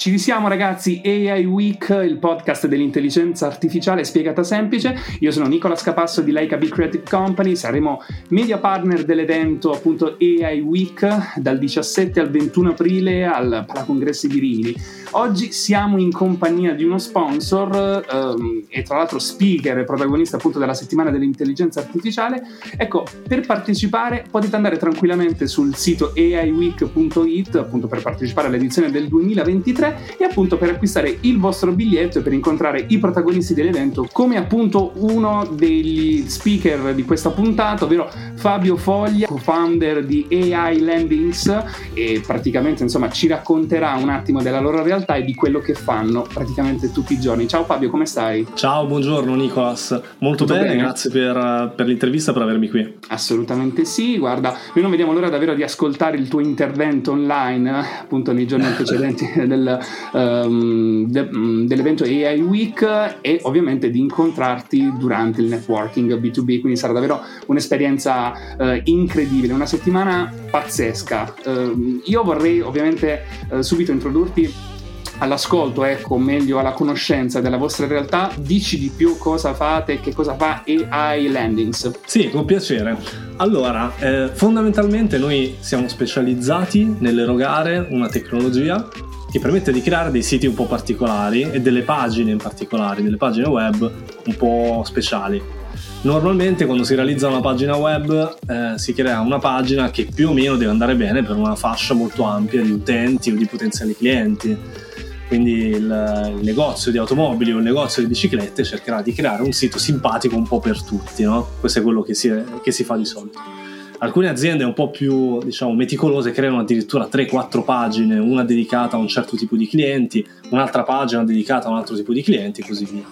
Ci siamo ragazzi, AI Week, il podcast dell'intelligenza artificiale spiegata semplice. Io sono Nicola Scapasso di Leica B Creative Company, saremo media partner dell'evento appunto AI Week dal 17 al 21 aprile al PalaCongressi di Rimini. Oggi siamo in compagnia di uno sponsor e tra l'altro speaker e protagonista appunto della settimana dell'intelligenza artificiale. Ecco, per partecipare potete andare tranquillamente sul sito aiweek.it appunto per partecipare all'edizione del 2023 e appunto per acquistare il vostro biglietto e per incontrare i protagonisti dell'evento, come appunto uno degli speaker di questa puntata, ovvero Fabio Foglia, co-founder di AI Landings, e praticamente insomma ci racconterà un attimo della loro realtà e di quello che fanno praticamente tutti i giorni. Ciao Fabio, come stai? Ciao, buongiorno Nicolas, molto bene. Grazie per l'intervista, per avermi qui. Assolutamente sì, guarda, noi non vediamo l'ora davvero di ascoltare il tuo intervento online appunto nei giorni precedenti dell'evento AI Week e ovviamente di incontrarti durante il networking B2B, quindi sarà davvero un'esperienza incredibile, una settimana pazzesca. Io vorrei ovviamente subito introdurti all'ascolto, ecco, meglio alla conoscenza della vostra realtà. Dici di più cosa fate, che cosa fa AI Landings? Sì, con piacere. Allora, fondamentalmente noi siamo specializzati nell'erogare una tecnologia che permette di creare dei siti un po' particolari e delle pagine in particolare, delle pagine web un po' speciali. Normalmente quando si realizza una pagina web si crea una pagina che più o meno deve andare bene per una fascia molto ampia di utenti o di potenziali clienti. Quindi il negozio di automobili o il negozio di biciclette cercherà di creare un sito simpatico un po' per tutti, no? Questo è quello che si fa di solito. Alcune aziende un po' più, diciamo, meticolose creano addirittura 3-4 pagine, una dedicata a un certo tipo di clienti, un'altra pagina dedicata a un altro tipo di clienti e così via.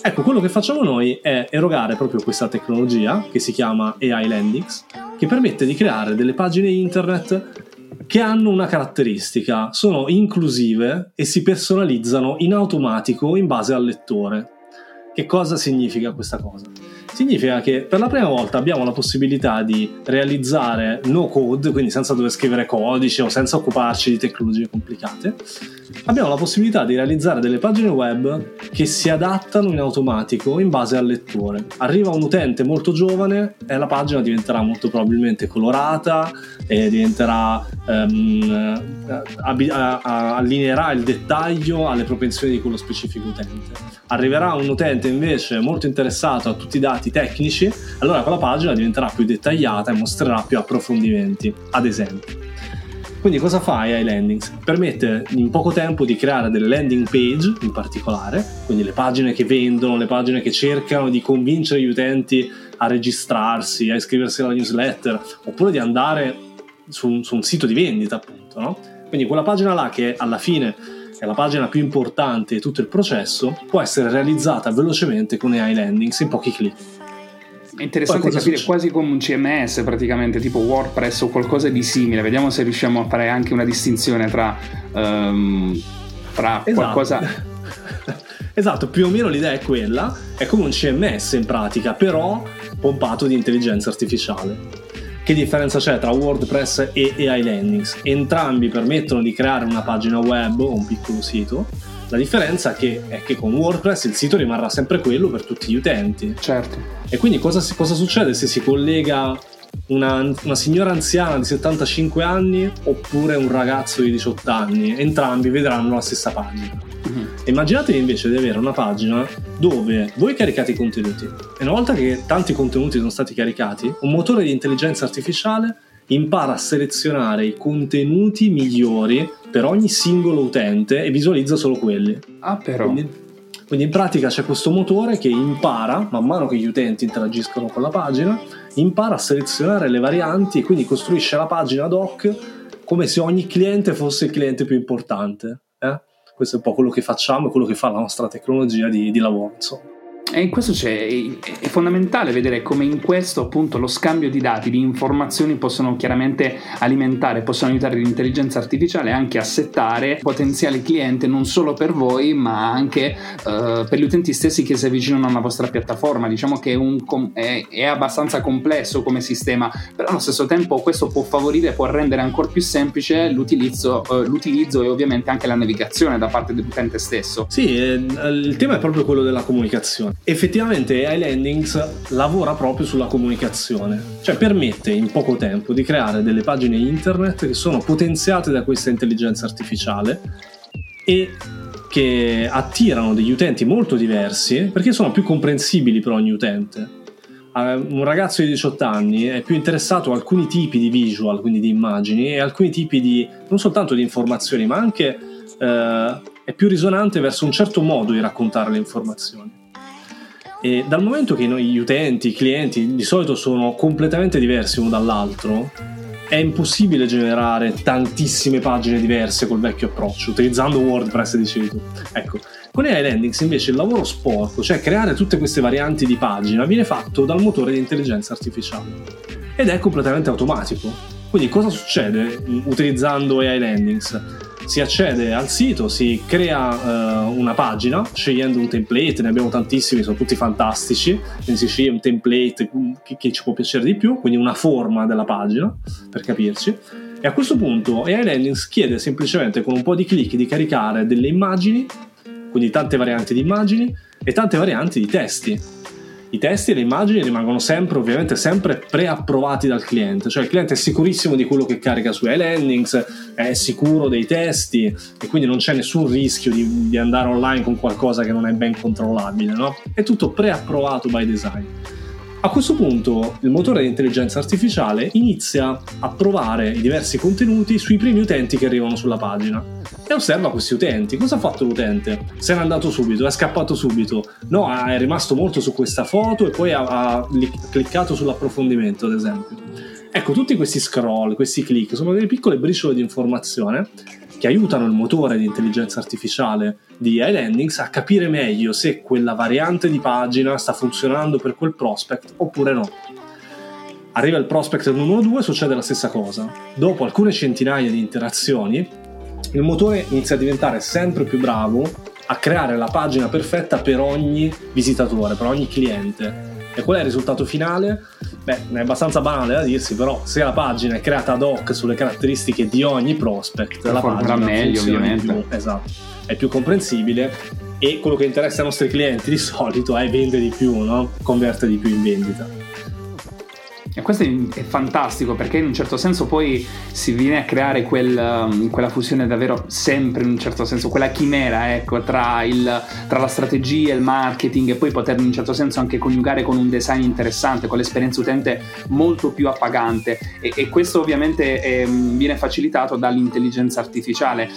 Ecco, quello che facciamo noi è erogare proprio questa tecnologia che si chiama AI Landings, che permette di creare delle pagine internet che hanno una caratteristica, sono inclusive e si personalizzano in automatico in base al lettore. Che cosa significa questa cosa? Significa che per la prima volta abbiamo la possibilità di realizzare no code, quindi senza dover scrivere codice o senza occuparci di tecnologie complicate. Abbiamo la possibilità di realizzare delle pagine web che si adattano in automatico in base al lettore. Arriva un utente molto giovane e la pagina diventerà molto probabilmente colorata e diventerà allineerà il dettaglio alle propensioni di quello specifico utente. Arriverà un utente invece molto interessato a tutti i dati tecnici, allora quella pagina diventerà più dettagliata e mostrerà più approfondimenti, ad esempio. Quindi cosa fa AI Landings? Permette in poco tempo di creare delle landing page in particolare, quindi le pagine che vendono, le pagine che cercano di convincere gli utenti a registrarsi, a iscriversi alla newsletter, oppure di andare su un sito di vendita appunto, no? Quindi quella pagina là che alla fine è la pagina più importante di tutto il processo può essere realizzata velocemente con AI Landings in pochi clic. È interessante capire, succede quasi come un CMS praticamente, tipo WordPress o qualcosa di simile. Vediamo se riusciamo a fare anche una distinzione tra esatto. Qualcosa esatto, più o meno l'idea è quella, è come un CMS in pratica, però pompato di intelligenza artificiale. Che differenza c'è tra WordPress e AI Landings? Entrambi permettono di creare una pagina web o un piccolo sito. La differenza è che con WordPress il sito rimarrà sempre quello per tutti gli utenti. Certo. E quindi cosa succede se si collega una signora anziana di 75 anni oppure un ragazzo di 18 anni? Entrambi vedranno la stessa pagina. Mm-hmm. Immaginatevi invece di avere una pagina dove voi caricate i contenuti e una volta che tanti contenuti sono stati caricati, un motore di intelligenza artificiale impara a selezionare i contenuti migliori per ogni singolo utente e visualizza solo quelli. Ah, però. Quindi in pratica c'è questo motore che impara, man mano che gli utenti interagiscono con la pagina, impara a selezionare le varianti e quindi costruisce la pagina ad hoc come se ogni cliente fosse il cliente più importante. Questo è un po' quello che facciamo e quello che fa la nostra tecnologia di lavoro, insomma. E in questo è fondamentale vedere come in questo appunto lo scambio di dati, di informazioni possono chiaramente alimentare, possono aiutare l'intelligenza artificiale anche a settare potenziale cliente non solo per voi ma anche per gli utenti stessi che si avvicinano alla vostra piattaforma. Diciamo che è abbastanza complesso come sistema, però allo stesso tempo questo può favorire, può rendere ancora più semplice l'utilizzo e ovviamente anche la navigazione da parte dell'utente stesso. Sì, il tema è proprio quello della comunicazione. Effettivamente AI Landings lavora proprio sulla comunicazione, cioè permette in poco tempo di creare delle pagine internet che sono potenziate da questa intelligenza artificiale e che attirano degli utenti molto diversi perché sono più comprensibili per ogni utente. Un ragazzo di 18 anni è più interessato a alcuni tipi di visual, quindi di immagini, e alcuni tipi di, non soltanto di informazioni, ma anche è più risonante verso un certo modo di raccontare le informazioni. E dal momento che noi, gli utenti, i clienti, di solito sono completamente diversi uno dall'altro, è impossibile generare tantissime pagine diverse col vecchio approccio, utilizzando WordPress, dicevi tu. Ecco, con AI Landings invece il lavoro sporco, cioè creare tutte queste varianti di pagina, viene fatto dal motore di intelligenza artificiale ed è completamente automatico. Quindi cosa succede utilizzando AI Landings? Si accede al sito, si crea una pagina scegliendo un template, ne abbiamo tantissimi, sono tutti fantastici, quindi si sceglie un template che ci può piacere di più, quindi una forma della pagina, per capirci, e a questo punto AI Landings chiede semplicemente con un po' di clic di caricare delle immagini, quindi tante varianti di immagini e tante varianti di testi. I testi e le immagini rimangono sempre, ovviamente sempre preapprovati dal cliente, cioè il cliente è sicurissimo di quello che carica su AI Landings, è sicuro dei testi e quindi non c'è nessun rischio di andare online con qualcosa che non è ben controllabile, no? È tutto preapprovato by design. A questo punto il motore di intelligenza artificiale inizia a provare i diversi contenuti sui primi utenti che arrivano sulla pagina e osserva questi utenti. Cosa ha fatto l'utente? Se n'è andato subito, è scappato subito, no, è rimasto molto su questa foto e poi ha cliccato sull'approfondimento, ad esempio. Ecco, tutti questi scroll, questi click sono delle piccole briciole di informazione che aiutano il motore di intelligenza artificiale di AI Landings a capire meglio se quella variante di pagina sta funzionando per quel prospect oppure no. Arriva il prospect numero 2, succede la stessa cosa. Dopo alcune centinaia di interazioni, il motore inizia a diventare sempre più bravo a creare la pagina perfetta per ogni visitatore, per ogni cliente. E qual è il risultato finale? Beh, è abbastanza banale da dirsi, però se la pagina è creata ad hoc sulle caratteristiche di ogni prospect, la pagina meglio, ovviamente. Più, esatto, è più comprensibile e quello che interessa ai nostri clienti di solito è vendere di più, no? Converte di più in vendita. E questo è fantastico perché in un certo senso poi si viene a creare quella fusione davvero, sempre in un certo senso, quella chimera, ecco, tra la strategia, il marketing e poi poter in un certo senso anche coniugare con un design interessante, con l'esperienza utente molto più appagante e questo ovviamente viene facilitato dall'intelligenza artificiale.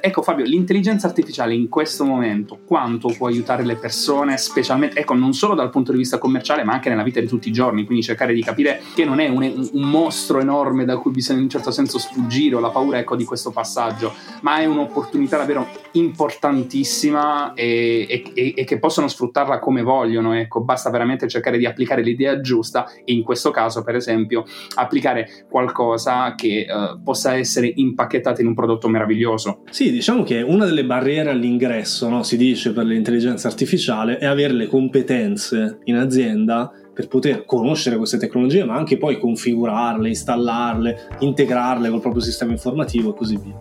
Ecco Fabio, l'intelligenza artificiale in questo momento quanto può aiutare le persone, specialmente, ecco, non solo dal punto di vista commerciale ma anche nella vita di tutti i giorni, quindi cercare di capire che non è un mostro enorme da cui bisogna in un certo senso sfuggire, o la paura, ecco, di questo passaggio, ma è un'opportunità davvero importantissima e che possono sfruttarla come vogliono, ecco, basta veramente cercare di applicare l'idea giusta e in questo caso per esempio applicare qualcosa che possa essere impacchettata in un prodotto meraviglioso. Sì, diciamo che una delle barriere all'ingresso, no, si dice, per l'intelligenza artificiale è avere le competenze in azienda per poter conoscere queste tecnologie, ma anche poi configurarle, installarle, integrarle col proprio sistema informativo e così via.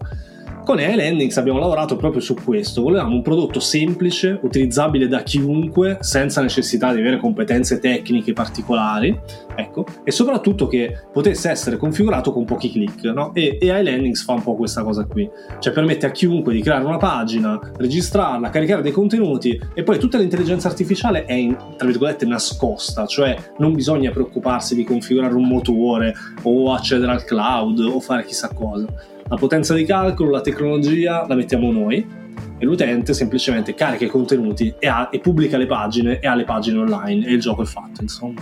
Con AI Landings abbiamo lavorato proprio su questo, volevamo un prodotto semplice, utilizzabile da chiunque, senza necessità di avere competenze tecniche particolari, ecco, e soprattutto che potesse essere configurato con pochi click, no? E AI Landings fa un po' questa cosa qui, cioè permette a chiunque di creare una pagina, registrarla, caricare dei contenuti e poi tutta l'intelligenza artificiale è, tra virgolette, nascosta, cioè non bisogna preoccuparsi di configurare un motore o accedere al cloud o fare chissà cosa. La potenza di calcolo, la tecnologia la mettiamo noi e l'utente semplicemente carica i contenuti e pubblica le pagine e ha le pagine online e il gioco è fatto, insomma.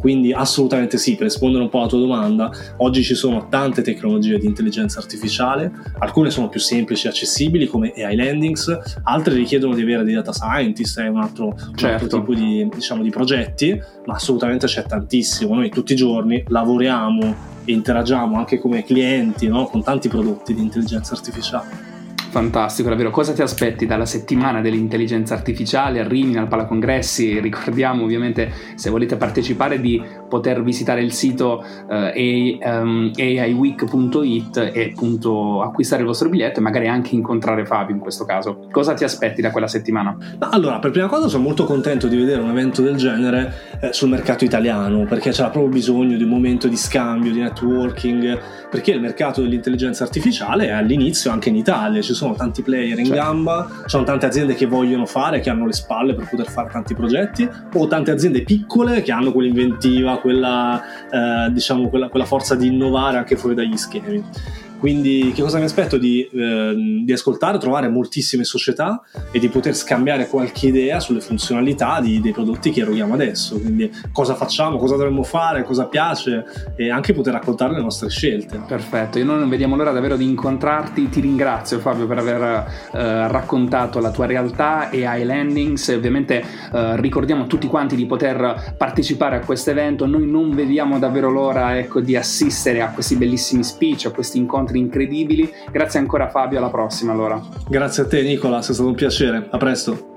Quindi assolutamente sì, per rispondere un po' alla tua domanda, oggi ci sono tante tecnologie di intelligenza artificiale, alcune sono più semplici e accessibili come AI Landings, altre richiedono di avere dei data scientist, è un altro tipo di, diciamo, di progetti, ma assolutamente c'è tantissimo. Noi tutti i giorni lavoriamo e interagiamo anche come clienti, no? Con tanti prodotti di intelligenza artificiale. Fantastico, davvero. Cosa ti aspetti dalla settimana dell'intelligenza artificiale a Rimini, al PalaCongressi? Ricordiamo ovviamente, se volete partecipare, di poter visitare il sito aiweek.it e appunto acquistare il vostro biglietto e magari anche incontrare Fabio in questo caso. Cosa ti aspetti da quella settimana? Allora, per prima cosa sono molto contento di vedere un evento del genere sul mercato italiano, perché c'era proprio bisogno di un momento di scambio, di networking, perché il mercato dell'intelligenza artificiale è all'inizio anche in Italia, ci sono tanti player in gamba, ci sono tante aziende che vogliono fare, che hanno le spalle per poter fare tanti progetti, o tante aziende piccole che hanno quell'inventiva, quella forza di innovare anche fuori dagli schemi. Quindi che cosa mi aspetto? Di ascoltare, trovare moltissime società e di poter scambiare qualche idea sulle funzionalità dei prodotti che eroghiamo adesso, quindi cosa facciamo, cosa dovremmo fare, cosa piace, e anche poter raccontare le nostre scelte. Perfetto, e noi non vediamo l'ora davvero di incontrarti. Ti ringrazio Fabio per aver raccontato la tua realtà e AI Landings. Ovviamente ricordiamo tutti quanti di poter partecipare a questo evento. Noi non vediamo davvero l'ora, ecco, di assistere a questi bellissimi speech, a questi incontri incredibili. Grazie ancora Fabio, alla prossima allora. Grazie a te Nicola, è stato un piacere, a presto.